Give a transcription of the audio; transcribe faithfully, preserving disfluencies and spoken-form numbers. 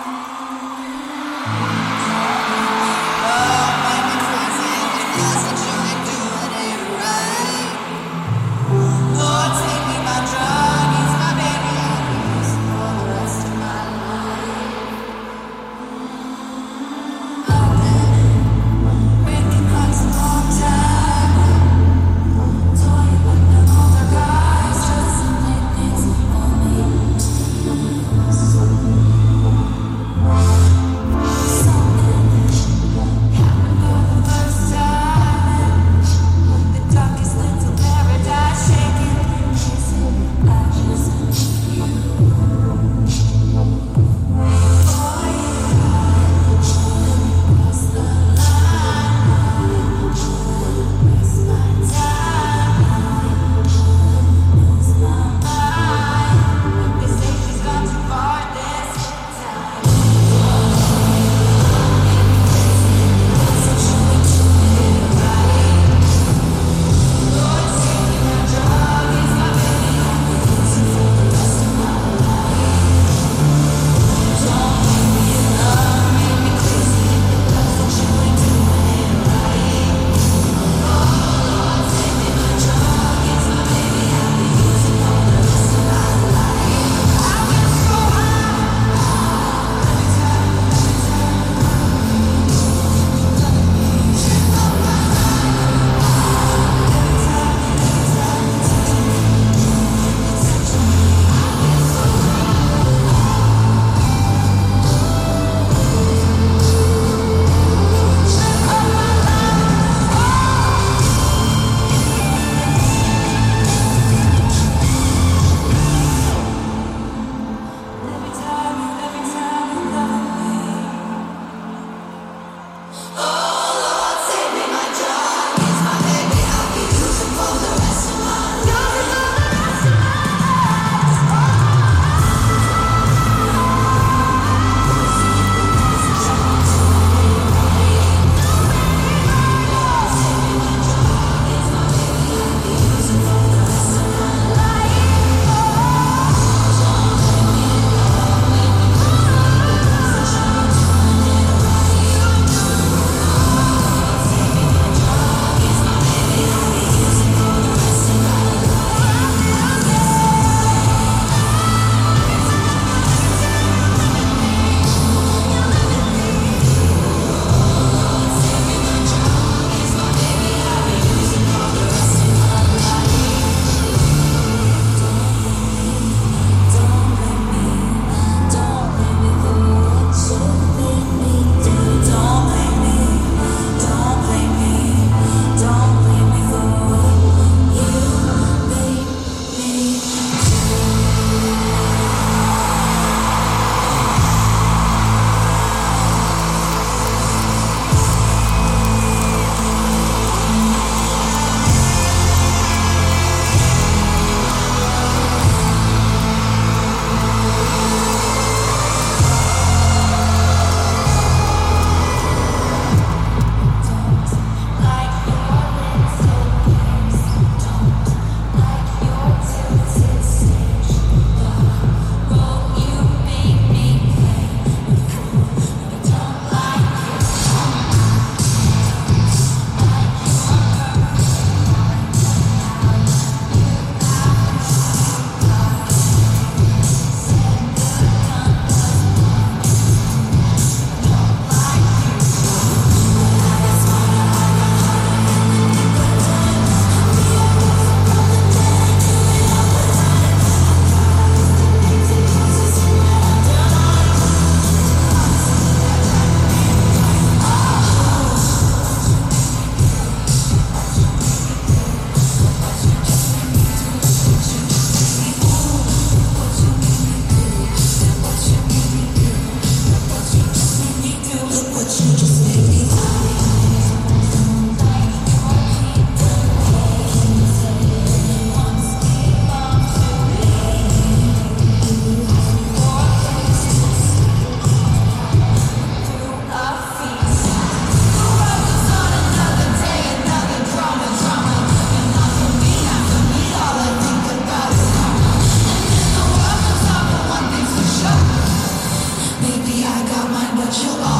Bye. you.